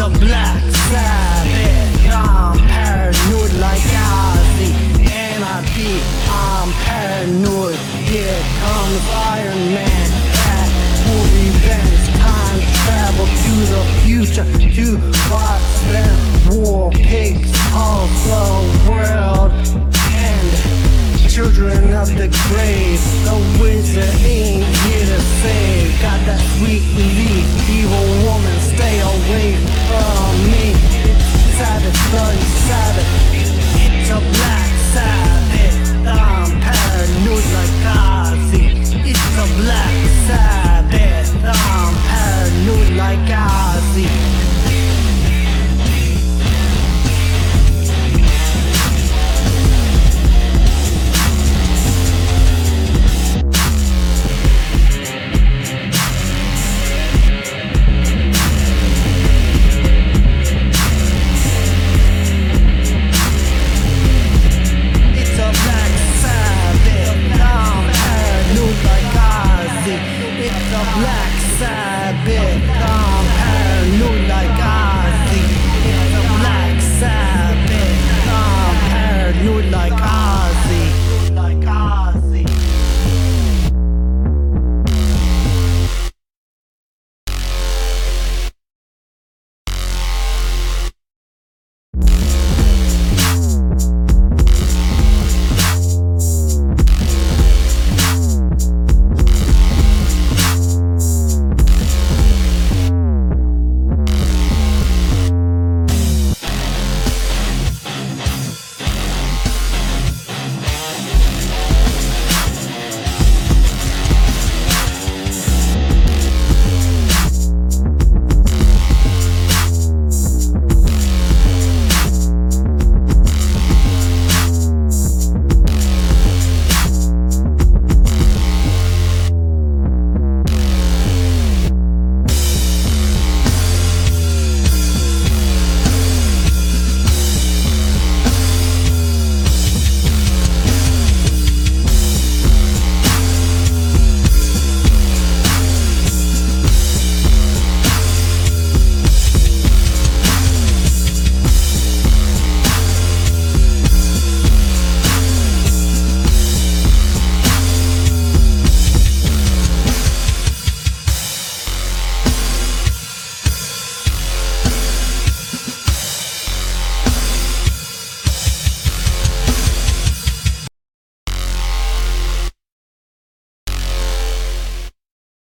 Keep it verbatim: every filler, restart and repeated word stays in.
the Black Sabbath. I'm paranoid like Ozzy, and I be, I'm paranoid. Here comes Iron Man, back for revenge. Time travel to the future to fight that war. Pigs of the world and children of the grave. The wizard ain't here to save. Got that sweet relief, evil woman, stay away from me. It's Sabbath, bloody Sabbath, it's a Black Sabbath.